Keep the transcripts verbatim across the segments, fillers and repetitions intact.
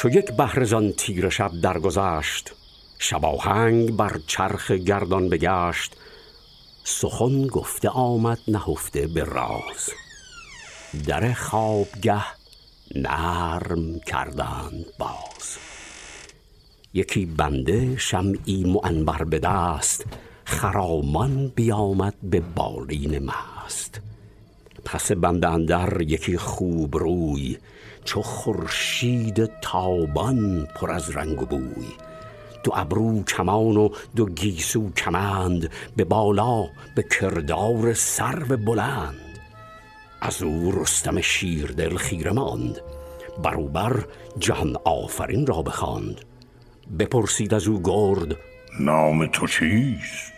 چو یک بهره زان تیره شب درگذشت، شباهنگ بر چرخ گردان بگشت، سخن گفته آمد نهفته به راز، در خوابگه نرم کردند باز. یکی بنده شمعی معنبر به دست، خرامان بیامد به بالین مست. پس بنده اندر یکی خوب روی، چو خورشید تابان پر از رنگ و بوی. دو ابرو کمان و دو گیسو کمند، به بالا به کردار سرو بلند. از او رستم شیردل خیره ماند، بروبر جهان آفرین را بخواند. بپرسید از او گرد نام تو چیست؟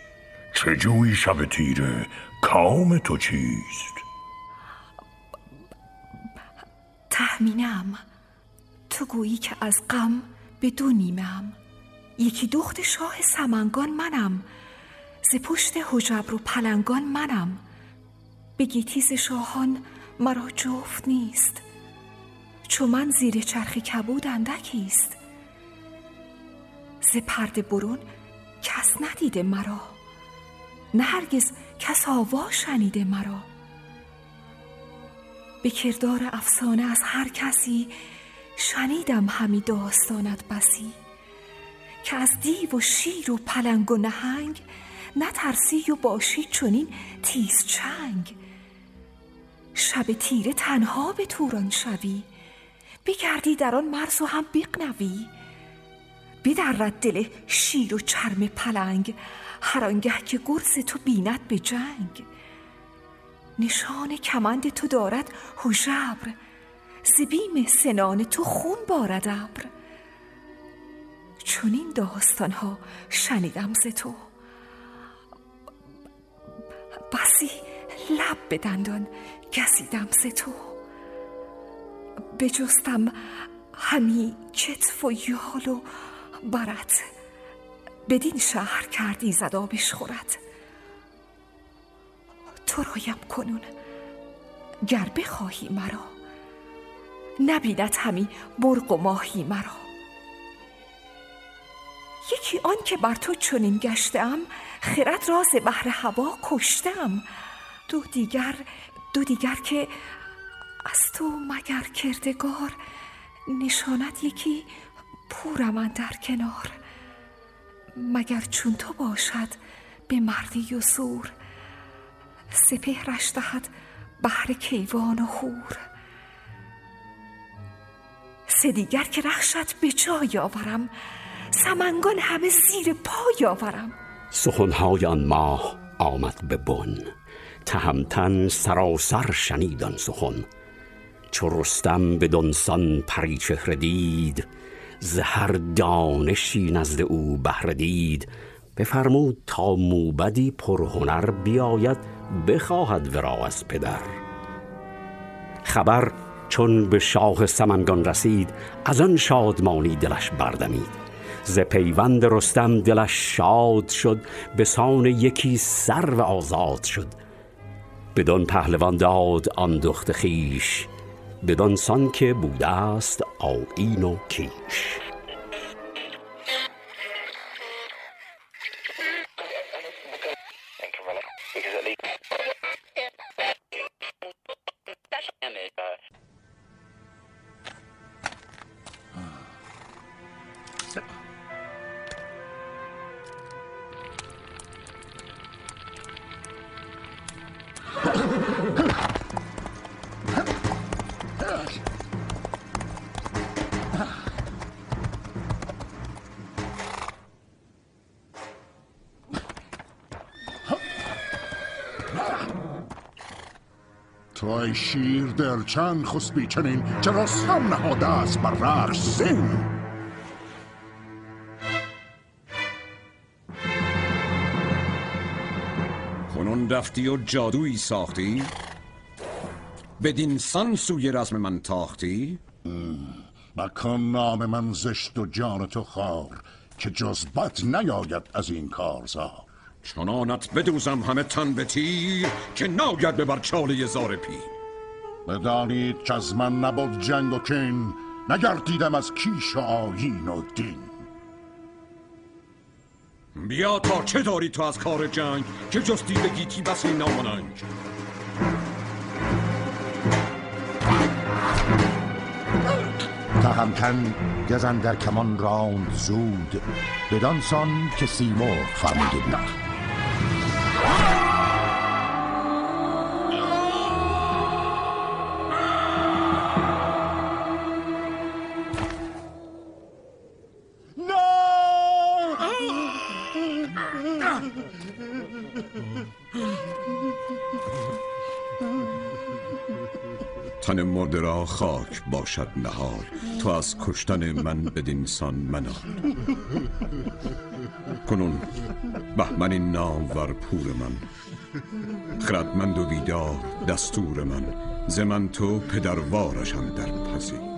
چه جویی شب تیره کام تو چیست؟ تهمینم تو گویی که از غم به دو نیمم، یکی دخت شاه سمنگان منم، ز پشت حجبر و پلنگان منم. به گیتی شاهان مرا جفت نیست، چو من زیر چرخ کبود اندکیست. ز پرده برون کس ندیده مرا، نه هرگز کس آوا شنیده مرا. به کردار افسانه از هر کسی، شنیدم همی داستانت بسی. که از دیو و شیر و پلنگ و نهنگ، نترسی و باشی چنین تیز چنگ. شب تیره تنها به توران شوی، بگردی در آن مرز و هم بقنوی. بدرد دل شیر و چرم پلنگ، هر آنگه که گرز تو بیند به جنگ. نشان کمند تو دارد هژبر، ز بیم سنان تو خون بارد ابر. چنین داستانها شنیدم ز تو، بسی لب به دندان گزیدم ز تو. بجستم همی کتف و یال و برت، بدین شهر کردی زد آبش خورد. تو رایم کنون گر بخواهی مرا، نبیند همی برق و ماهی مرا. یکی آن که بر تو چنین گشتم، خرد را ز بهر هوا کشتم. دو دیگر دو دیگر که از تو مگر کردگار، نشاند یکی پورم اندر کنار. مگر چون تو باشد به مردی و زور، سپهرش دهد بهر کیوان و خور. سه دیگر که رخشت به جای آورم، سمنگان همه زیر پای آورم. سخنهای آن ماه آمد به بن، تهمتن سراسر شنید آن سخن. چو رستم به دنسان پری چهره دید، ز هر دانشی نزد او بهره دید. بفرمود تا موبدی پرهنر بیاید، بخواهد ورا از پدر. خبر چون به شاه سمنگان رسید، از آن شادمانی دلش بردمید. ز پیوند رستم دلش شاد شد، به سان یکی سرو آزاد شد. بدان پهلوان داد آن دخت خویش، بدان سان که بوده است آیین و کیش. ای شیر در چند خسبی چنین، چه رستم نهاده است بر رخش زین. کنون رفتی و جادویی ساختی، بدین سان سوی رزم من تاختی. مکن نام من زشت و جان تو خوار، که جز بد نیاید از این کارزار. چنانت بدوزم همه تن به تیر، که ناید ببر چاله زار پیر. بدانید که از من نبود جنگ و کین، نگردیدم از کیش و آیین و دین. بیا تا چه داری تو از کار جنگ که جستی به گیتی بسی ناماننگ. تهمتن گزن در کمان راند زود، بدانسان که سیمرغ فرموده بود. تن مرده را خاک باشد نهال، تو از کشتن من بدینسان منال. کنون بهمن این نامور پور من، خردمند و بیدار دستور من، ز من تو پدروارشم در پذی.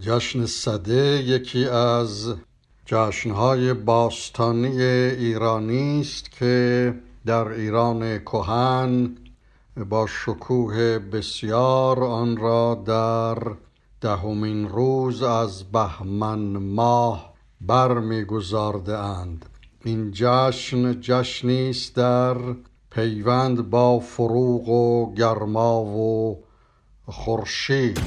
جشن سده یکی از جشن‌های باستانی ایرانی است که در ایران کهن با شکوه بسیار آن را در دهمین روز از بهمن ماه برمی‌گزارده‌اند. این جشن جشنی است در پیوند با فروغ و گرما و خورشید.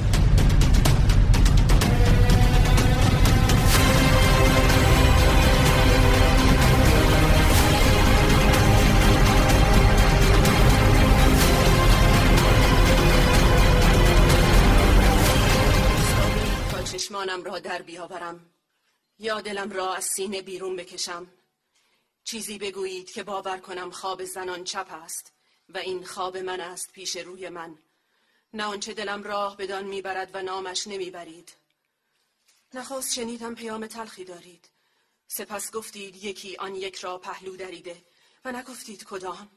چشمانم را در بیاورم یا دلم را از سینه بیرون بکشم. چیزی بگویید که باور کنم. خواب زنان چپ است و این خواب من است پیش روی من. نه آنچه دلم راه بدان میبرد و نامش نمیبرید. نخواست شنیدم پیام تلخی دارید، سپس گفتید یکی آن یک را پهلو دریده و نگفتید کدام.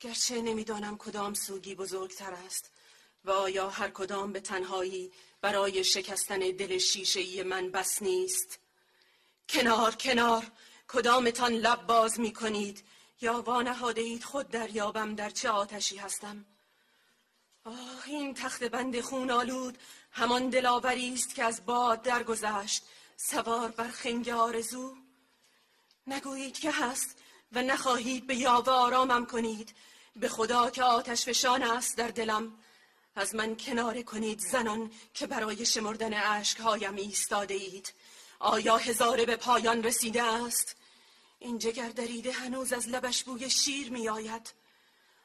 گرچه نمیدانم کدام سوگی بزرگتر است و آیا هر کدام به تنهایی برای شکستن دل شیشه‌ای من بس نیست؟ کنار کنار، کدامتان لب باز می کنید یا وانهاده اید خود دریابم در چه آتشی هستم. آه، این تخت بند خون آلود همان دلاوری است که از باد درگذشت سوار بر خنگ آرزو. نگویید که هست و نخواهید به یاوه آرامم کنید. به خدا که آتش فشان است در دلم. از من کناره کنید زنان که برای شمردن عشقهایم ایستاده اید. آیا هزاره به پایان رسیده است؟ این جگر دریده هنوز از لبش بوی شیر می آید.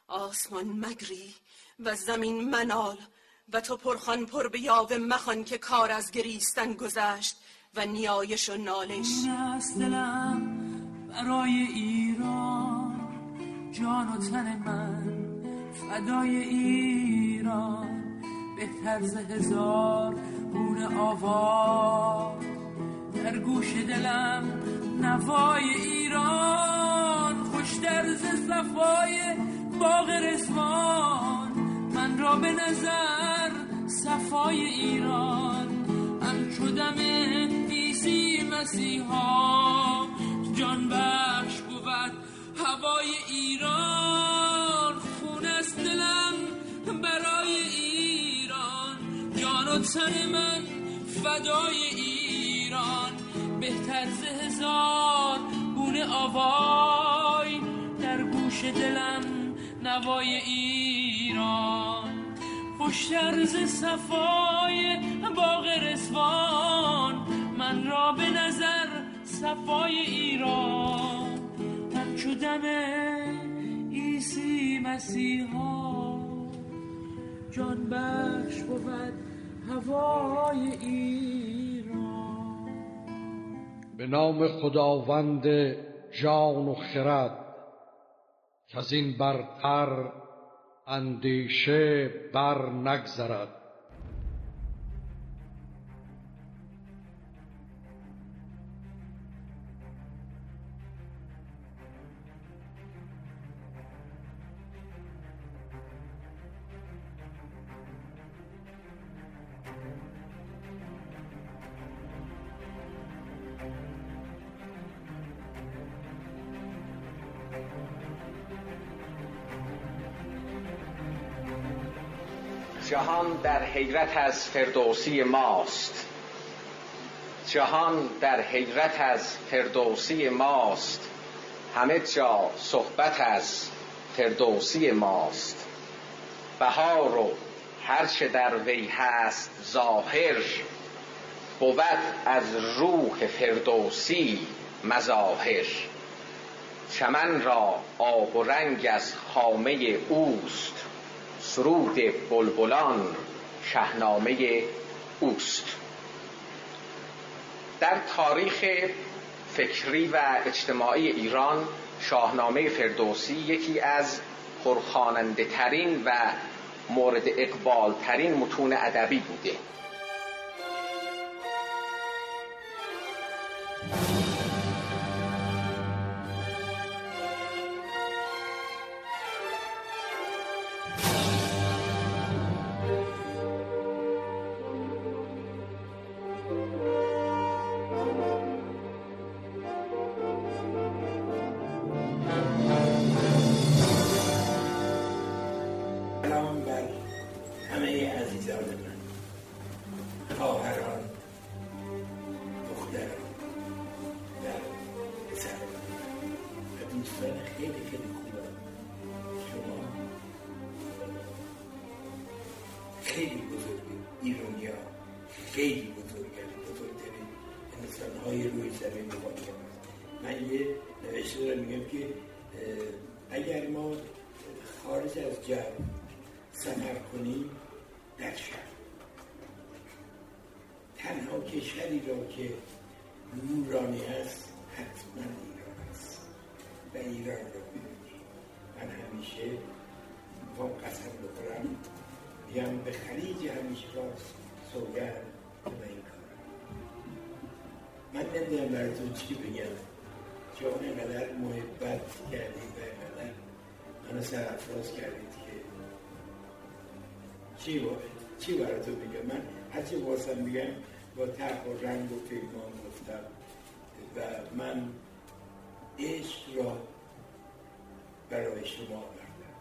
آسمان مگری و زمین منال و تو پرخان پر به یاوه مخان که کار از گریستن گذشت و نیایش و نالش. این است دلم برای ایران، جان و تن من فدای ایران. بهتر ز هزار گونه آواز در گوش دلم نوای ایران. خوشتر ز صفای باغ رضوان من را به نظر صفای ایران. همچو دم عیسی مسیحا جان بخش بود هوای ایران. دلم برای ایران، جان و تن من فدای ایران. بهتر ز هزار گونه آوای، در گوش دلم نوای ایران، خوشتر ز صفای باغ رضوان، من را به نظر صفای ایران. همچو دم عیسی مسیحا، جان بخش بود هوای ایران. به نام خداوند جان و خرد، که از این برتر اندیشه بر نگذرد. جهان در حیرت از فردوسی ماست، جهان در حیرت از فردوسی ماست، همه جا صحبت از فردوسی ماست. بهار و هر چه در وی هست ظاهر، بود از روح فردوسی مظاهر. چمن را آب و رنگ از خامه اوست، سرود بلبلان شاهنامه اوست. در تاریخ فکری و اجتماعی ایران، شاهنامه فردوسی یکی از پرخواننده ترین و مورد اقبال ترین متون ادبی بوده. و من عشق را برای شما آوردم.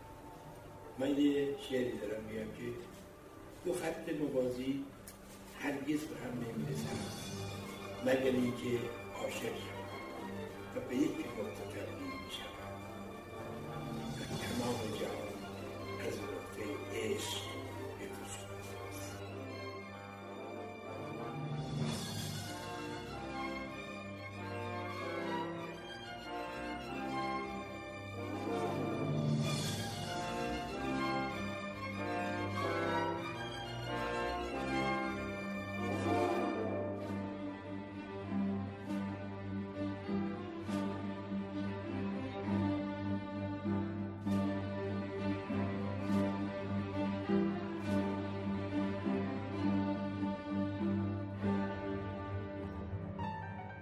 من یه شعری دارم میگم که دو خط موازی هرگز به هم نمی‌رسند، مگر اینکه عاشق شوند و به یک نقطه تبدیل می‌شوند و تمام جهان از نقطه عشق می‌گذرد.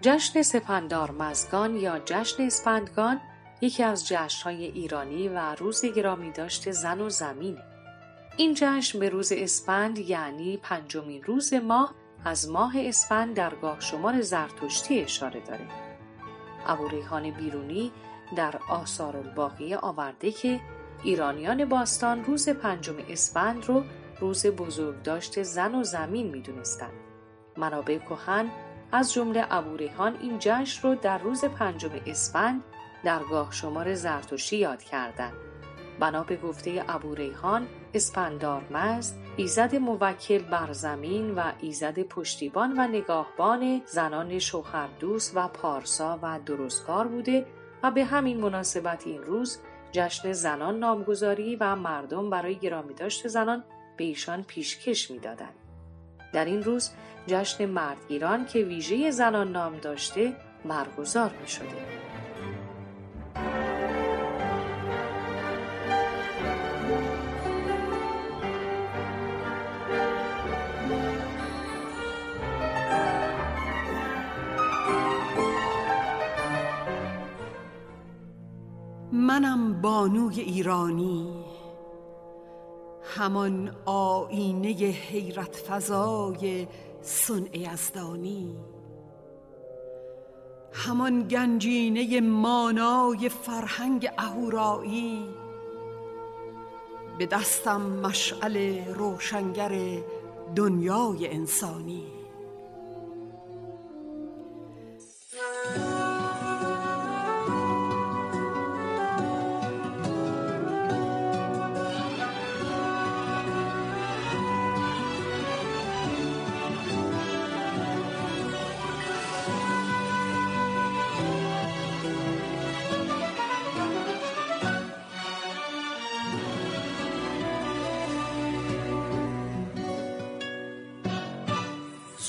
جشن سپندار مزگان یا جشن اسپندگان یکی از جشن‌های ایرانی و روز گرامی داشت زن و زمینه. این جشن به روز اسفند یعنی پنجمین روز ماه از ماه اسفند در گاه شمار زرتشتی اشاره داره. ابوریحان بیرونی در آثار الباقیه آورده که ایرانیان باستان روز پنجم اسفند رو روز بزرگداشت زن و زمین می‌دونستند. منابع کهن از جمله ابوریحان این جشن رو در روز پنجم اسفند در گاه شمار زرتشتی یاد کردند. بنا به گفته ابوریحان، اسپندار مست، ایزد موکل بر زمین و ایزد پشتیبان و نگاهبان زنان شوخردوست و پارسا و درستکار بوده و به همین مناسبت این روز جشن زنان نامگذاری و مردم برای گرامی داشت زنان به ایشان پیشکش می دادن. در این روز جشن مردگیران که ویژه زنان نام داشته برگزار می شده. منم بانوی ایرانی، همان آینه حیرت فزای صنع یزدانی، همان گنجینه مانای فرهنگ اهورایی، به دستم مشعل روشنگر دنیای انسانی.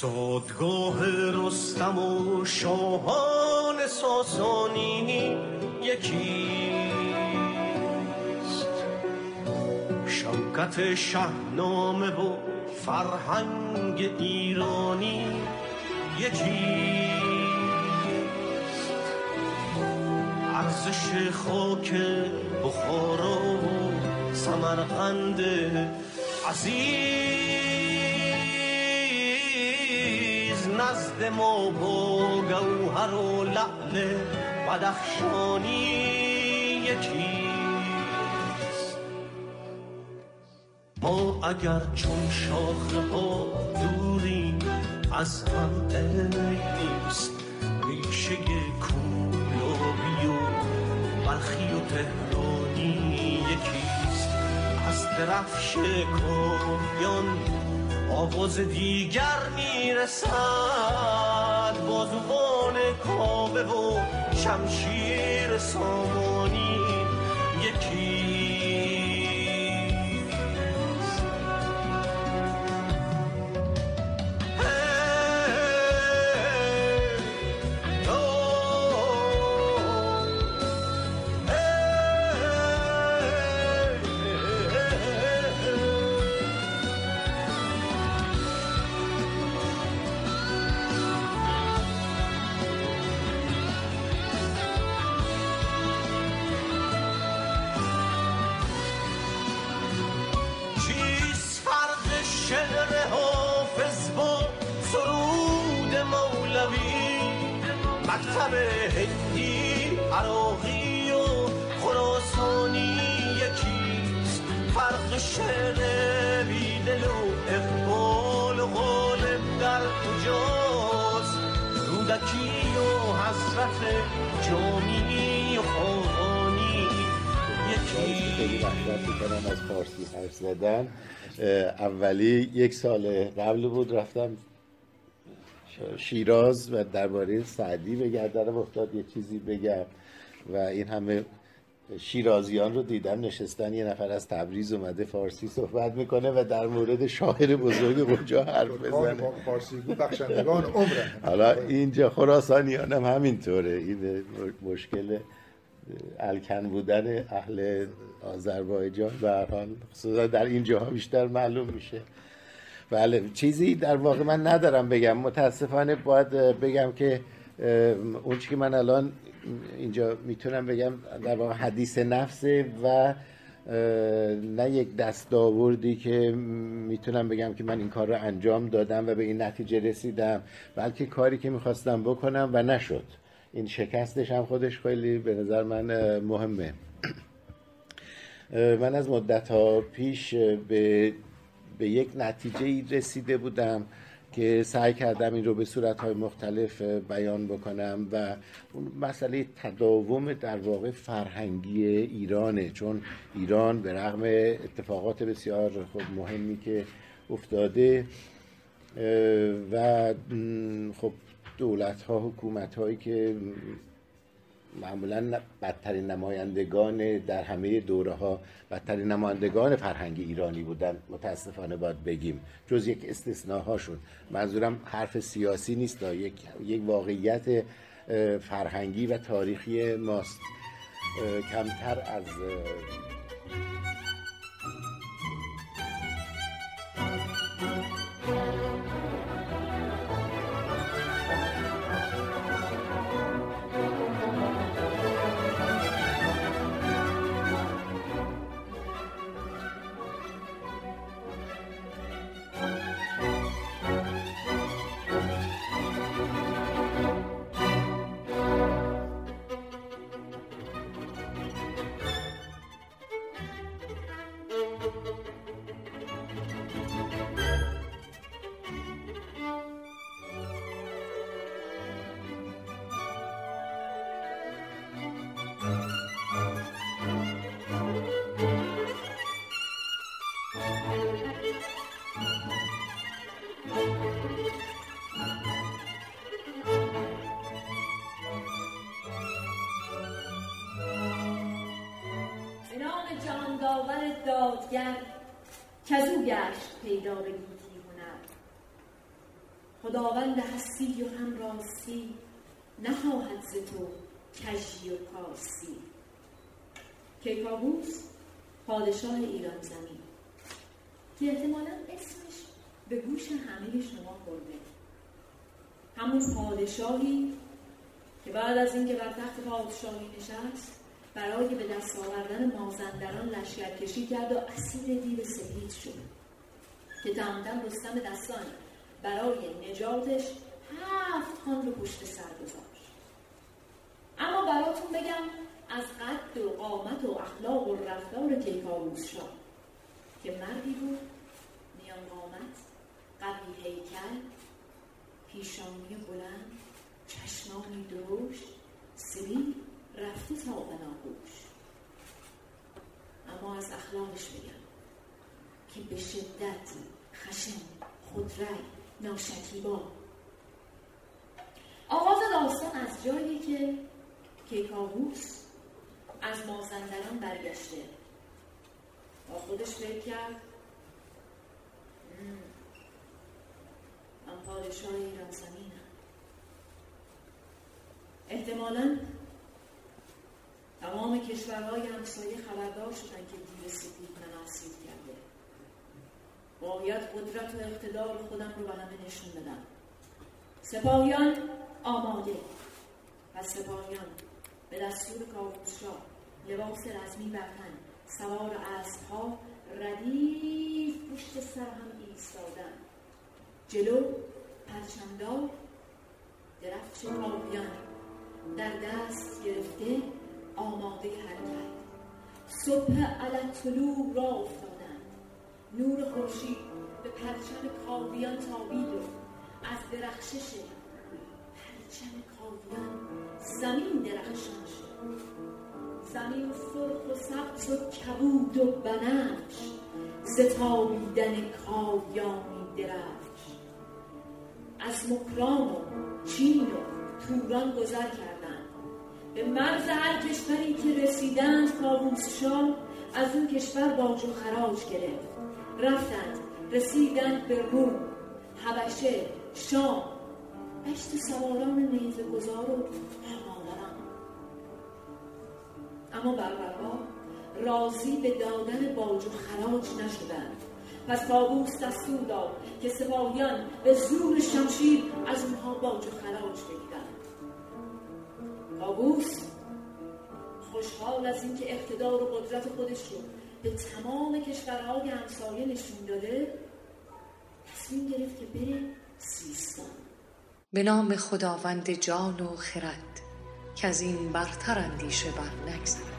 زادگاه رستم و شاهان ساسانی یکیست، شوکت شاهنامه و فرهنگ ایرانی یکیست، ارزش خاک بخارا و سمرقند عزیز نزد ما با گوهر و لعل بدخشانی یکیست. ما اگر چون شاخه ها دوریم از هم نیست، ریشه کولابی و بلخی و تهرانی یکیست. از درفش کاویان آواز دیگر میرسد، بازوان کابه و شمشیر سامانی یکیست. مکتب هندی، عراقی و خراسانی یکیست. فرق شعر بیدل و اقبال و غالب در کجاست؟ رودکی و حضرت جامی و خاقانی یکیست. از پارسی حرف زدن اولی یک سال قبل بود، رفتم شیراز و درباره سعدی بگم، درم افتاد یه چیزی بگم و این همه شیرازیان رو دیدم نشستن، یه نفر از تبریز اومده فارسی صحبت میکنه و در مورد شاعر بزرگ اونجا حرف بزنه. فارسی بود بخشندگان عمره. حالا اینجا خراسانیان هم همینطوره، این مشکل الکن بودن اهل آذربایجان در حال خصوصا در این جاها بیشتر معلوم میشه. بله، چیزی در واقع من ندارم بگم، متاسفانه باید بگم که اون چی که من الان اینجا میتونم بگم در واقع حدیث نفسه و نه یک دستاوردی که میتونم بگم که من این کار رو انجام دادم و به این نتیجه رسیدم، بلکه کاری که میخواستم بکنم و نشد. این شکستش هم خودش خیلی به نظر من مهمه. من از مدت‌ها پیش به به یک نتیجه رسیده بودم که سعی کردم این رو به صورت‌های مختلف بیان بکنم و اون مسئله تداوم در واقع فرهنگی ایرانه، چون ایران به رغم اتفاقات بسیار خب مهمی که افتاده و خب دولت‌ها، حکومت‌هایی که معمولا بدترین نمایندگان در همه دوره ها بدترین نمایندگان فرهنگ ایرانی بودن، متاسفانه باید بگیم جز یک استثناهاشون، منظورم حرف سیاسی نیست، یک یک واقعیت فرهنگی و تاریخی ماست، کمتر از خداوند هستی و هم راستی، نخواهد ز تو کژی و کاستی. کیکاووس پادشاه ایران زمین که احتمالاً اسمش به گوش همه شما خورده، همون پادشاهی که بعد از اینکه بر تخت پادشاهی نشست برای به دست آوردن مازندران لشکرکشی کرد و اسیر دیو سپید شد که تمدن رستم دستان برای نجاتش هفت خان رو پشت سر گذاشت. اما براتون بگم از قد و قامت و اخلاق و رفتار کیکاووس شاه که مردی بود میان قامت، قوی هیکل، پیشانی بلند، چشمانی درشت، سری رفته تا بناگوش. اما از اخلاقش بگم که به شدت خشن، خودرای، ناشکیبا. آغاز داستان از جایی که کیکاووس از مازندران برگشته با خودش فکر کرد من پادشاه ایران زمینم، احتمالاً تمام کشورهای همسایه خبردار شدن که دیو سپید من آسیب کرده، باید قدرت و اقتدار خودم رو به همه نشون بدم. سپاهیان آماده. و سپاهیان به دستور کاووس شاه لباس رزمی بر تن، سوار اسب‌ها ردیف پشت سر هم ایستادن، جلو پرچمدار درفش کاویان در دست گرفته آماده حرکت. صبح علی طلوع را افتاد، نور خورشید به پرچم کاویان تابید و از درخشش پرچم کاویان زمین درخشان شد، زمین سرخ و سبز و کبود و بنفش ز تابیدن کاویانی درفش. از مکران و چین و توران گذر کردند، به مرز هر کشوری که رسیدند کاووس شاه از اون کشور باج و خراج گرفت. رفتند رسیدند به روم، حبشه، شام، پشت سواران نیزه گذار و بربران. اما بربرها راضی به دادن باج و خراج نشدند. پس کاووس دستور داد که سپاهیان به زور شمشیر از اونها باج و خراج بگیرند. کاووس خوشحال از اینکه اقتدار و قدرت خودش رو به تمام کشورهای همسایه نشون داده، تصمیم گرفت که بره سیستان. به نام خداوند جان و خرد که از این برتر اندیشه بر نگذرد.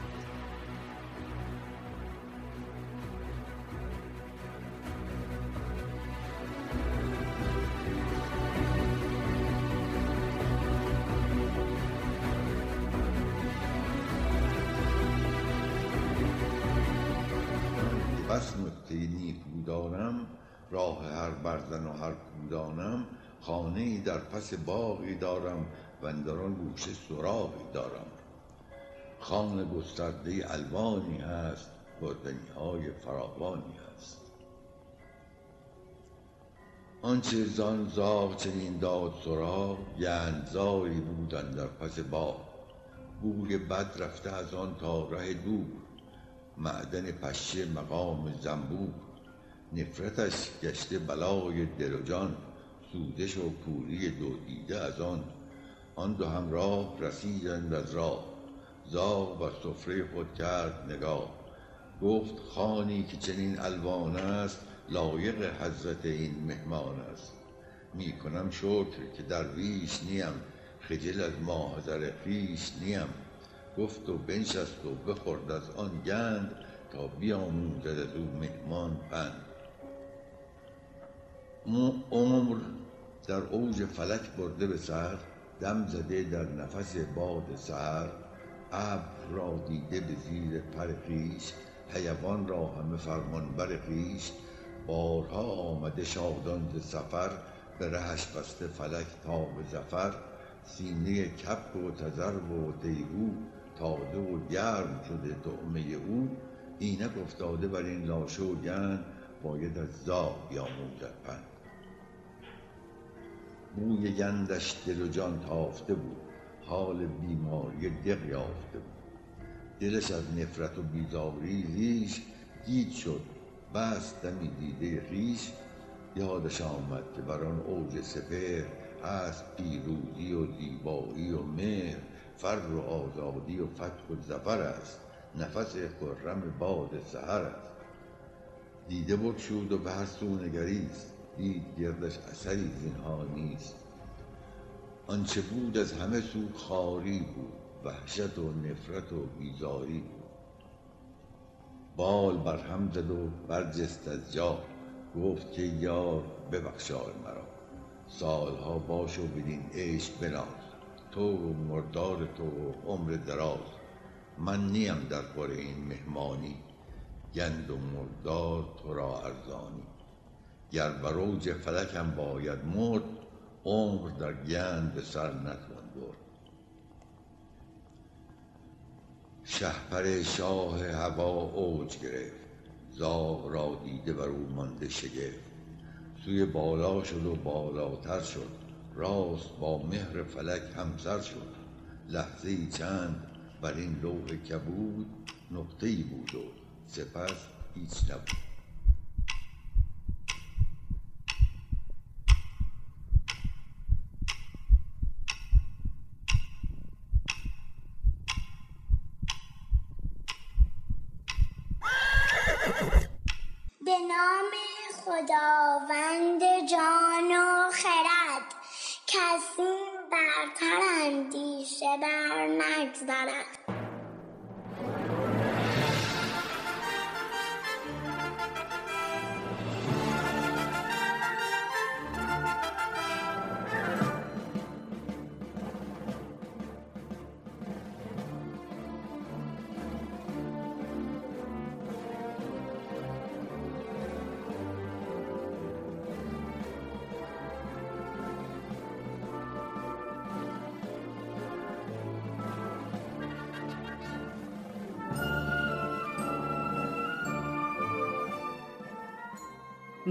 بس نکته نیکودانم، راه هر برزن و هر کودانم، خانه‌ای در پس باغی دارم و اندران گوشه سراغی دارم. خانه گسترده الوانی هست، گردنی‌های فراوانی هست. آنچه زان زاغ چنین داد سراغ، گندزایی بود اندر پس باغ. بوی بد رفته از آن تا ره دور، معدن پشه مقام زنبور. نفرتش گشته بلای دل و جان، سودش و کوری دو دیده از آن. آن دو همراه رسیدند از راه، زاغ و سفره خود کرد نگاه. گفت خانی که چنین الوان است، لایق حضرت این مهمان است. می کنم شکر که درویش نیم، خجل از ماحضر خویش نیم. گفت و بنشست و بخورد از آن گند، تا بیاموزد از او مهمان پند. اون عمر در اوج فلک برده به سر، دم زده در نفس باد سحر. ابر را دیده به زیر پر خویش، حیوان را همه فرمانبر خویش. بارها آمده شادان ز سفر، به رهش بسته فلک تا به ظفر. سینه کبک و تذر و دیهو، تازه و گرم شده طعمه او. اینک افتاده بر این لاشه و گند، باید از زاغ بیاموزد پند. بوی گندش دل و جان تافته بود، حال بیماری دق یافته بود. دلش از نفرت و بیزاری ریش، گیج شد بست دمی دیده ریش. یادش آمد که بر آن اوج سپهر، هست پیروزی و زیبایی و مهر. فر و آزادی و فتح و ظفر است، نفس خرم باد سحر است. دیده بگشود و به هر سو نگریست، دید گردش اثری زینها نیست. آنچه بود از همه سو خاری بود، وحشت و نفرت و بیزاری بود. بال بر هم زد و برجست از جا، گفت که یار ببخشای مرا. سالها باش و بدین عیش بناز، تو و مردار تو و عمر دراز. من نیم در باره این مهمانی، گند و مردار تو را ارزانی. گر بر اوج فلکم باید مرد، عمر در گند به سر نتوان برد. شهپر شاه هوا اوج گرفت، زاغ را دیده بر او مانده شگفت. سوی بالا شد و بالاتر شد، راست با مهر فلک همسر شد. لحظه‌ای چند بر این لوح کبود، نقطه‌ای بود و سپس هیچ نبود. به نام خداوند جان و خرد، کسی برتر اندیشه بر نگذرد.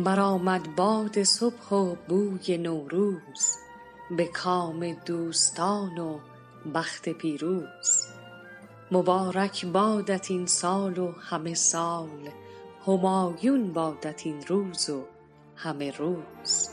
برآمد باد صبح و بوی نوروز، به کام دوستان و بخت پیروز. مبارک بادت این سال و همه سال، همایون بادت این روز و همه روز.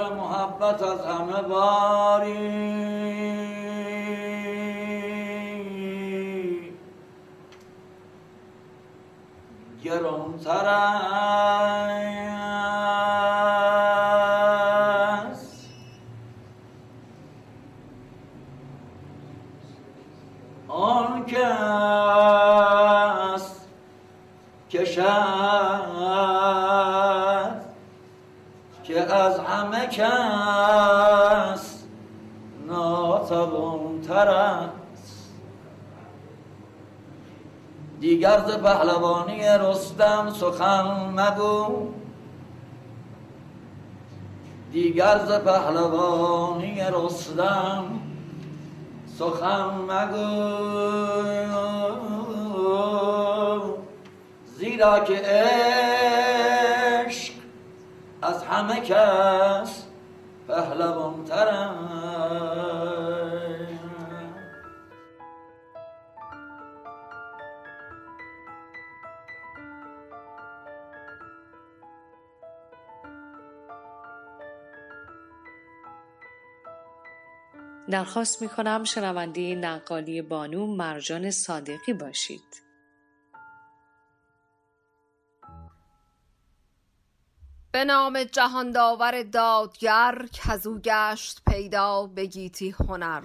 بار محبت از همه باری گران‌تر است. آن کس کشد که از همه کس ناتوان‌تر است. دیگر ز پهلوانی رستم سخن مگو، دیگر ز پهلوانی رستم سخن مگو، زیرا که عشق از همه کس پهلوان‌ترم. درخواست می‌کنم شنونده نقالی بانو مرجان صادقی باشید. به نام جهان داور دادگر کزو گشت پیدا به گیتی هنر.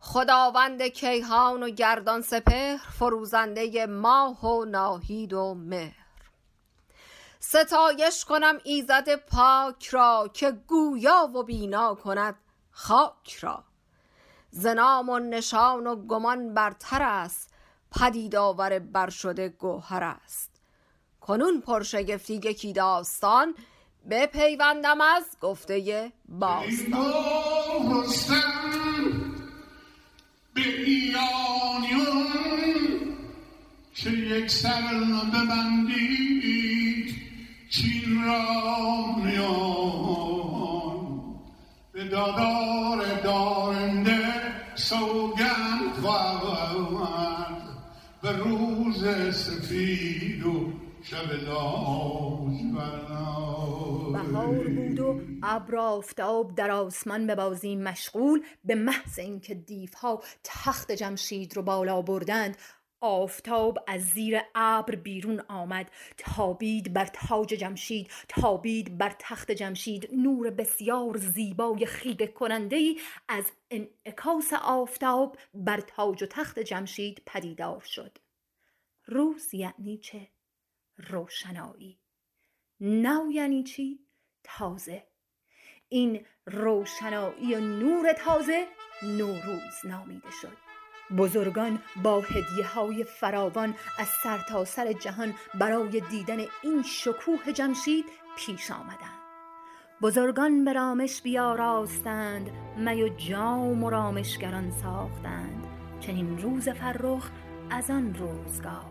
خداوند کیهان و گردان سپهر، فروزنده ماه و ناهید و مهر. ستایش کنم ایزد پاک را، که گویا و بینا کند خاک را. ز نام و نشان و گمان برتر است، پدید آور برشده گوهر است. کنون پرشگفتی یکی داستان، به پیوندم از گفته باستان. ایو رستم به ایرانیون که یک سر ببندید چین را میان، به دادار دارنده سوگند خواهد، به روز سفید و بهار بود و ابر آفتاب در آسمان به بازی مشغول. به محض اینکه دیوها تخت جمشید رو بالا بردند، آفتاب از زیر ابر بیرون آمد، تابید بر تاج جمشید، تابید بر تخت جمشید. نور بسیار زیبای خیره کننده‌ای از انعکاس آفتاب بر تاج و تخت جمشید پدیدار شد. روز یعنی چه؟ روشنایی. نو یعنی چی؟ تازه. این روشنایی و نور تازه نوروز نامیده شد. بزرگان با هدیه‌های فراوان از سر تا سر جهان برای دیدن این شکوه جمشید پیش آمدند. بزرگان به رامش بیاراستند، می و جام و رامشگران ساختند. چنین روز فرخ از آن روزگار،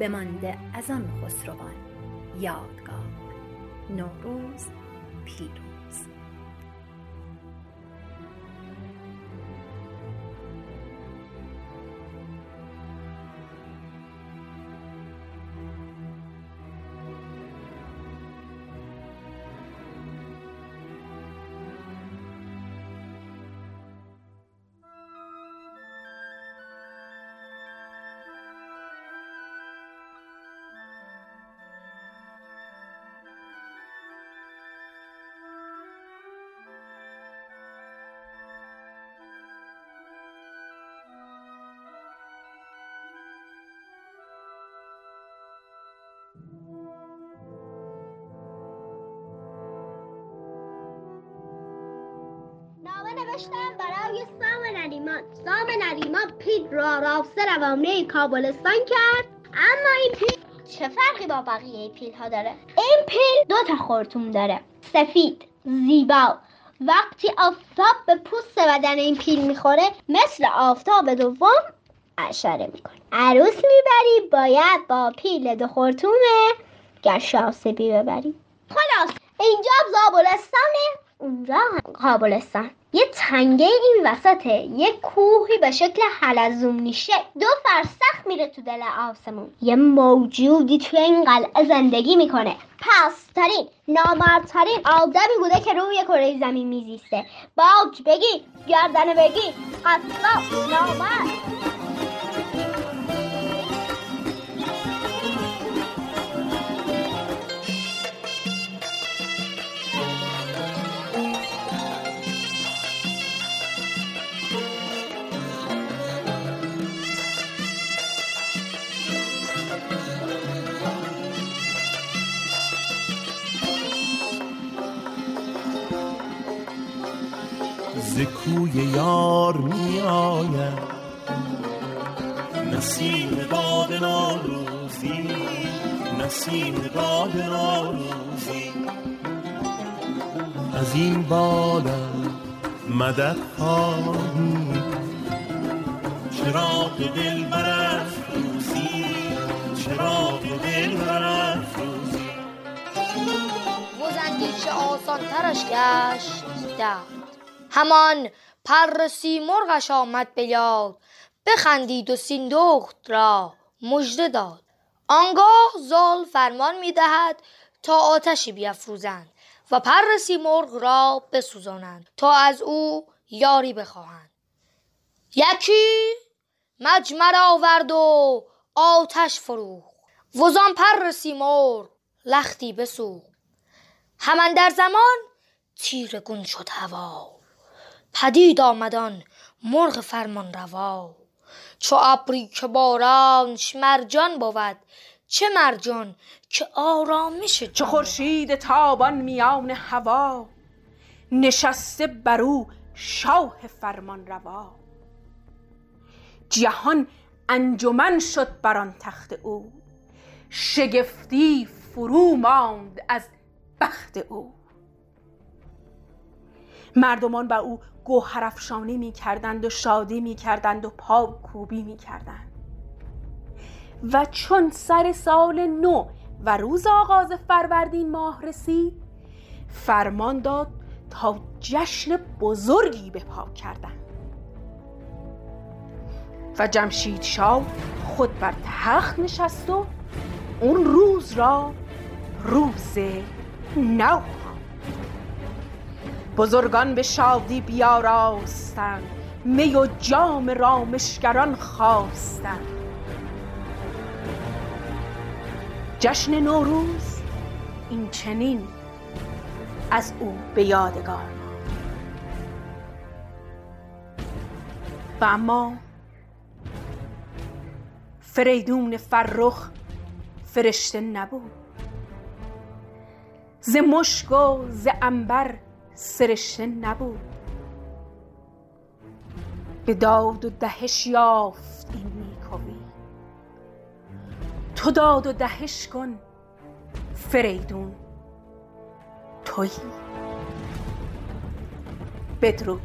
بمانده از آن خسروان یادگار. نوروز پیروز. نوشتم برای سام نریمان. سام نریمان پیر را رافسه روانه کابلستان کرد. اما این پیل چه فرقی با بقیه پیل ها داره؟ این پیل دو تا خرطوم داره، سفید زیبا. وقتی آفتاب به پوست بدن این پیل میخوره، مثل آفتاب دوم اشاره میکنه. عروس میبری باید با پیل دو خرطومه گرشاسبی ببری. خلاص اینجا زابلستانه اونجا کابلستان یه تنگه این وسطه، یه کوهی به شکل حلزونی شه دو فرسخ میره تو دل آسمون، یه موجودی توی این قلعه زندگی میکنه، پسترین نامردترین آدمی بوده که روی کره زمین میزیسته. باج بگی گردن بگی اصلا نامرد. ز کوی یار می آید نسیم باد نوروزی، نسیم باد نوروزی از این بادم مدد خواهی، چراغ دل برافروزی، چراغ دل برافروزی وزنگی چه آسان ترش گشت ده، همان پر سیمرغش آمد به یاد، بخندید و سیندخت را مژده داد. آنگاه زال فرمان می‌دهد تا آتشی بیفروزند و پر سیمرغ را بسوزانند تا از او یاری بخواهند. یکی مجمر آورد و آتش فروخت، وزان پر سیمرغ لختی بسوخت. همان در زمان تیره گون شد هوا، پدید آمدان مرغ فرمان روا. چو ابری که بارانش مرجان بود، چه مرجان که آرامش جان. چو خورشید تابان میان هوا، نشسته بر او شاه فرمان روا. جهان انجمن شد بر آن تخت او، شگفتی فرو ماند از بخت او. مردمان بر او گوهر افشانی می کردند و شادی می کردند و پاکوبی می کردند. و چون سر سال نو و روز آغاز فروردین ماه رسید، فرمان داد تا جشن بزرگی بپا کردند. و جمشید شاه خود بر تخت نشست و اون روز را روز نو. بزرگان به شادی بیاراستند، می و جام رامشگران خواستند. جشن نوروز این چنین از او به یادگار ماند. و اما فریدون فرخ فرشته نبود، ز مشک و ز عنبر سرشته نبود. به داد و دهش یافت این نیکویی، تو داد و دهش کن فریدون تویی. بدرو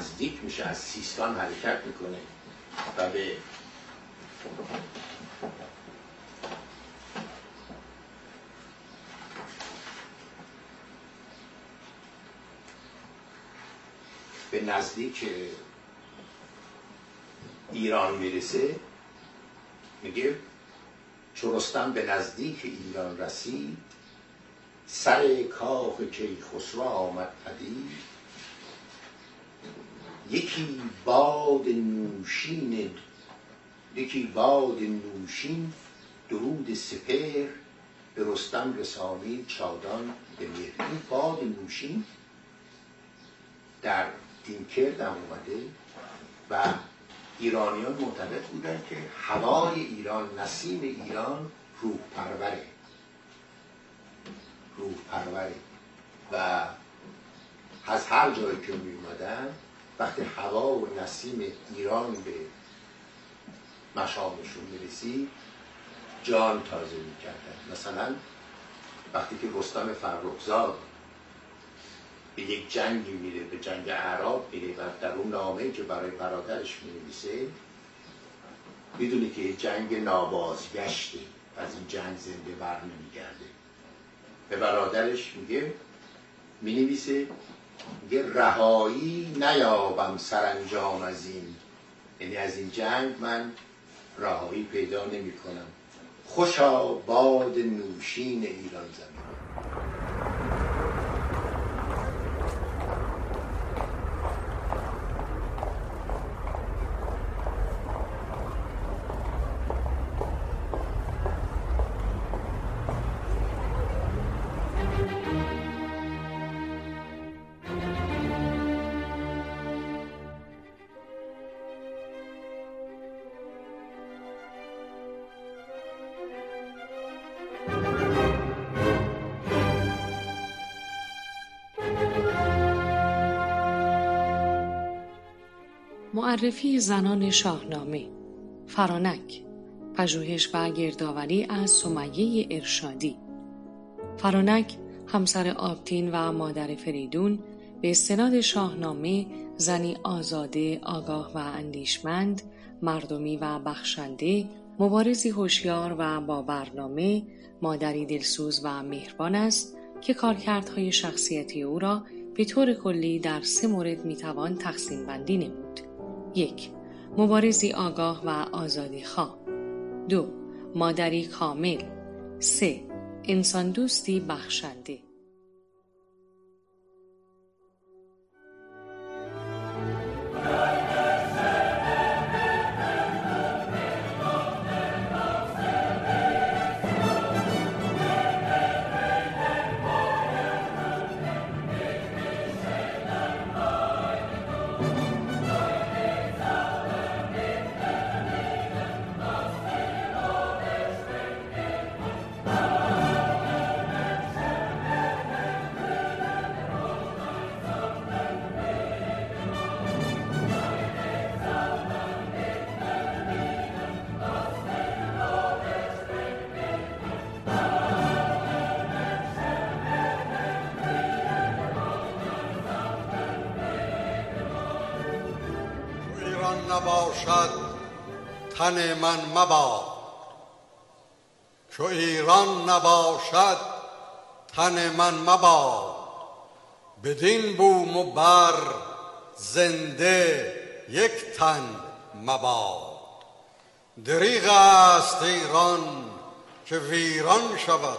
نزدیک میشه، از سیستان حرکت میکنه و به به نزدیک ایران میرسه. میگه چو رستم به نزدیک ایران رسید، سر کاخ کیخسرو آمد پدید، یکی باد نوشین یکی باد نوشین درود سپهر، به رستم رسانید چادان به مهر. این باد نوشین در دینکرد هم اومده و ایرانیان معتقد بودن که هوای ایران، نسیم ایران روح پروره روح پروره و از هر جایی که می اومدن وقتی هوا و نسیم ایران به مشامشون می رسید جان تازه می کردن. مثلا وقتی که رستم فرخزاد به یک جنگی میره، به جنگ اعراب میره و در اون نامه‌ای که برای برادرش مینویسه میدونه که جنگ نابازگشته، از این جنگ زنده بر نمیگرده. به برادرش میگه مینویسه میگه رهایی نیابم سرانجام از این، یعنی از این جنگ من رهایی پیدا نمی کنم. خوشا باد نوشین ایران زمین. معرفی زنان شاهنامه، فرانک، پژوهش و گردآوری از سمیه ارشادی. فرانک همسر آبتین و مادر فریدون به استناد شاهنامه زنی آزاده، آگاه و اندیشمند، مردمی و بخشنده، مبارزی هوشیار و با برنامه، مادری دلسوز و مهربان است که کارکردهای شخصیتی او را به طور کلی در سه مورد میتوان تقسیم بندی نمود. یک مبارزی آگاه و آزادی خواه. دو مادری کامل. سه انسان دوستی بخشنده. نباشد تن من مباد، چو ایران نباشد تن من مباد، بدین بوم و بر زنده یک تن مباد. دریغ است ایران که ویران شود،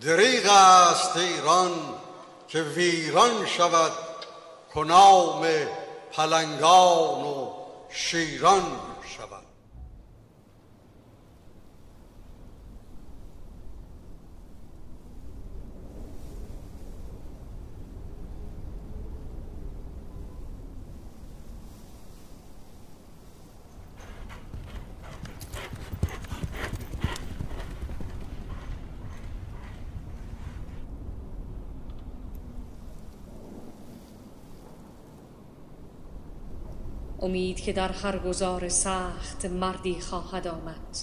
دریغ است ایران که ویران شود، کنام پلنگان و شیران شود. امید که در هر گذار سخت مردی خواهد آمد،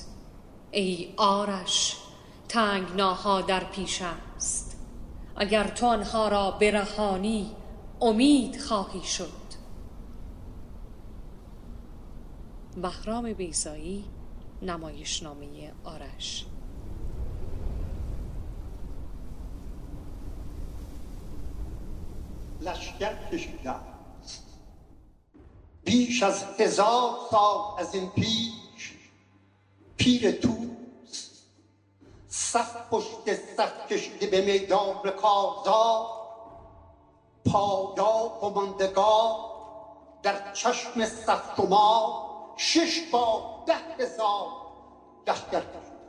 ای آرش تنگناها در پیش است، اگر تو آنها را برهانی امید خواهی شد. بهرام بیضایی، نمایشنامه آرش. لشکر کشیدم بیش از هزار سال از این پیش، پیر توس صف پشت صف کشیده به میدان به کارزار، پادا کماندگار در چشم صف شما، شش با ده هزار لشکر کشیدم.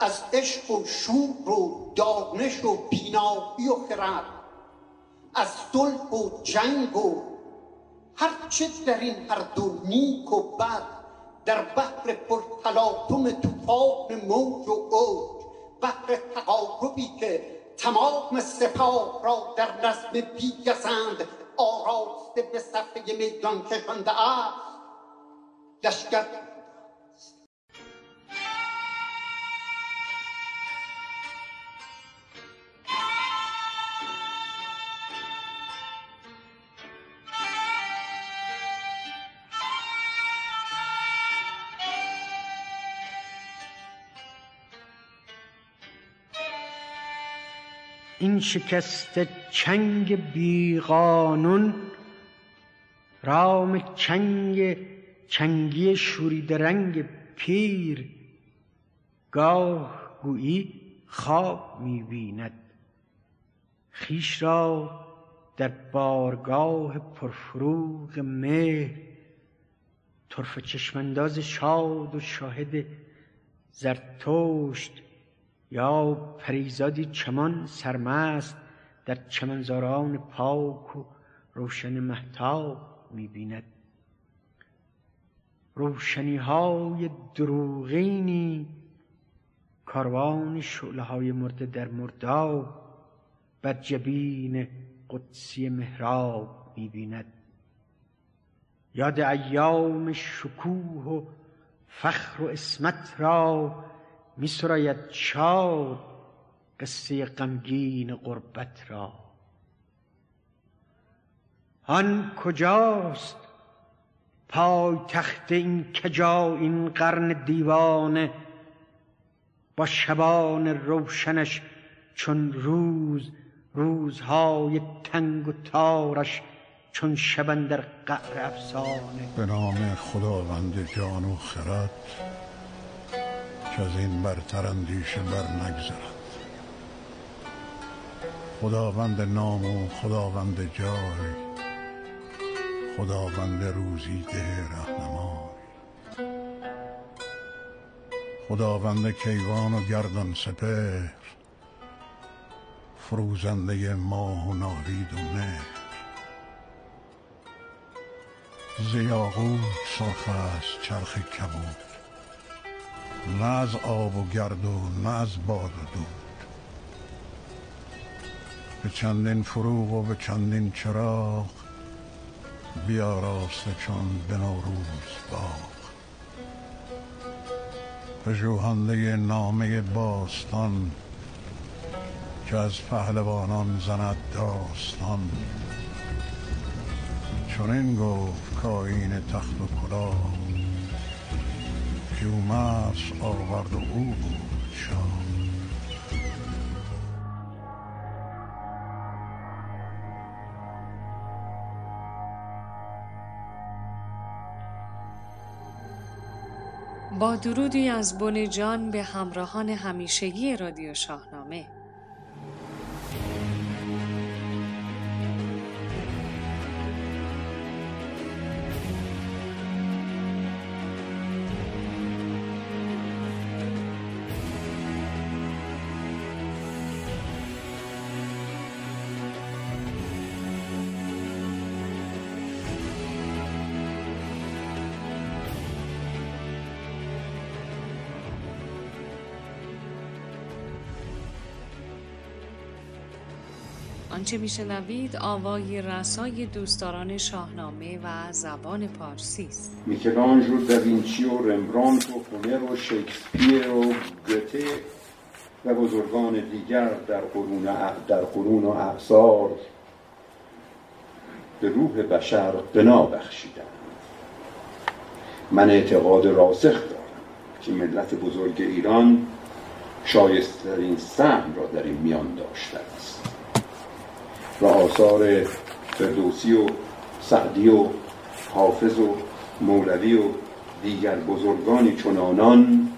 از عشق و شور و دانش و بینایی و خرد، از صلح و جنگ و هرچه در این هر دو نیک و بد، در بحر پرتلاطم طوفان موج و اوج، بحر تقاربی که تمام سپاه را در نظم بیگسند آراسته به صفحه میدان کشانده است لشکر. این شکست چنگ بیقانون رام چنگ چنگی شوریده رنگ پیر، گاه گویی خواب می‌بیند خویش را در بارگاه پرفروغ مه، طرف چشمانداز شاد و شاهد زرتشت یا پریزادی چمن سرمست در چمنزاران پاک و روشن مهتاب می‌بیند. روشنی‌های دروغینی کاروان شعله‌های مرده در مرداب بر جبین قدسی محراب می‌بیند. یاد ایام شکوه و فخر و عصمت را می سراید شاد، قصه غمگین غربت را. آن کجاست پای تخت این کجا، این قرن دیوانه با شبان روشنش چون روز، روزهای تنگ و تارش چون شب اندر قعر افسانه. به نام خداوند جان و خرد، از این برتر اندیشه بر نگذرد. خداوند نام و خداوند جای، خداوند روزی ده رهنمای، خداوند کیوان و گردان سپهر، فروزنده ماه و ناوید و مهر. ز یاقوت سرخ است چرخ کبود، نه از آب و گرد و نه از باد و دود. به چندین فروغ و به چندین چراغ، بیاراسته چون به نوروز باغ. پژوهنده نامه باستان، که از پهلوانان زند داستان. چنین گفت کاین تخت و کلاه، یوماس آورد و او بود شاه. با درودی از بن جان به همراهان همیشگی رادیو شاهنامه. آنچه میشنوید آوای رسای دوستداران شاهنامه و زبان پارسی است. میکلانژ و داوینچی و رمبرانت و هومر و شکسپیر و گوته و بزرگان دیگر در قرون در قرون و اعصار به روح بشر بنا بخشیدند. من اعتقاد راسخ دارم که ملت بزرگ ایران شایست‌ترین سهم را در این میان داشته است و آثار فردوسی و سعدی و حافظ و مولوی و دیگر بزرگانی چنانان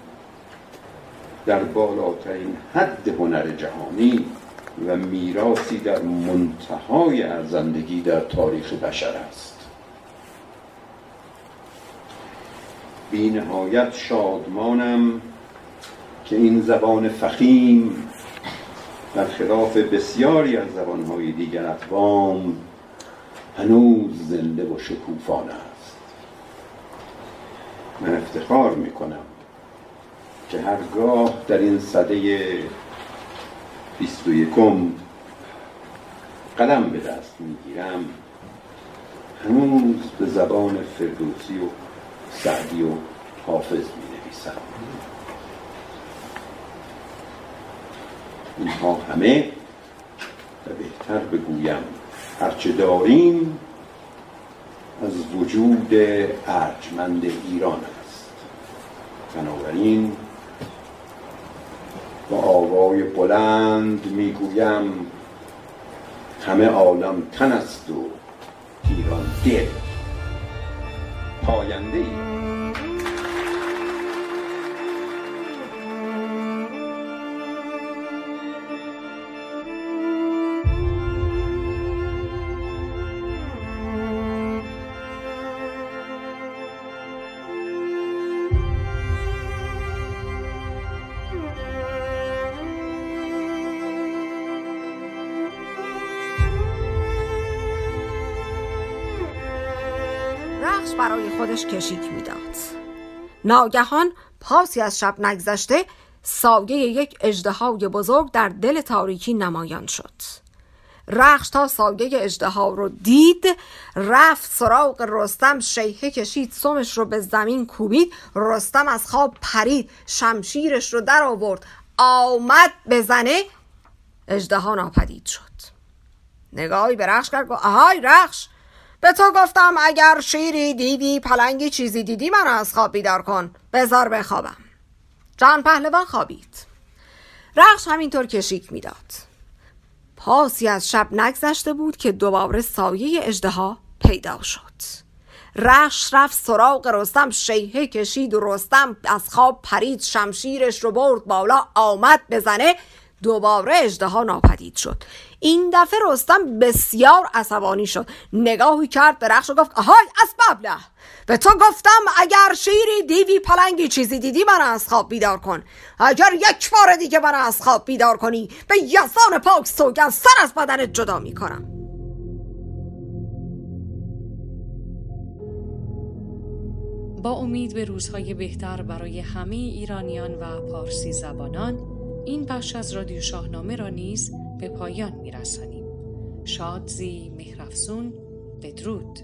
در بالاترین حد هنر جهانی و میراثی در منتهای ارزندگی در تاریخ بشر است. بی نهایت شادمانم که این زبان فخیم در خلاف بسیاری از زبانهای دیگر اقوام هنوز زنده و شکوفانه است. من افتخار میکنم که هرگاه در این سده بیست و یکم قلم به دست میگیرم هنوز به زبان فردوسی و سعدی و حافظ مینویسم. اینها همه و بهتر بگویم هرچه داریم از وجود ارجمند ایران است. بنابراین با آوای بلند میگویم همه عالم تن است و ایران دل. پاینده ای برای خودش کشیک میداد. ناگهان پاسی از شب نگذشته سایه یک اژدهای بزرگ در دل تاریکی نمایان شد. رخش تا سایه اژدها رو دید رفت سراغ رستم، شیهه کشید، سمش رو به زمین کوبید. رستم از خواب پرید، شمشیرش رو در آورد، آمد بزنه، اژدها ناپدید شد. نگاهی به رخش کرد، گفت آهای رخش، به تو گفتم اگر شیری دیدی، پلنگی چیزی دیدی، من از خواب بیدار کن، بذار بخوابم. جان پهلوان خوابید. رخش همینطور کشیک میداد. پاسی از شب نگذشته بود که دوباره سایه اژدها پیدا شد. رخش رفت سراغ رستم، شیهه کشید و رستم از خواب پرید، شمشیرش رو برد بالا، آمد بزنه، دوباره اژدها ناپدید شد. این دفعه رستم بسیار عصبانی شد. نگاهی کرد به رخش و گفت آهای اسبابله، به تو گفتم اگر شیری دیوی، پلنگی چیزی دیدی، من از خواب بیدار کن. اگر یک بار دیگه من از خواب بیدار کنی، به یزدان پاک سوگند سر از بدنت جدا میکنم. با امید به روزهای بهتر برای همه ایرانیان و پارسی زبانان، این بخش از رادیو شاهنامه را نیز به پایان می‌رسانیم. شادزی مهرافزون، بدرود.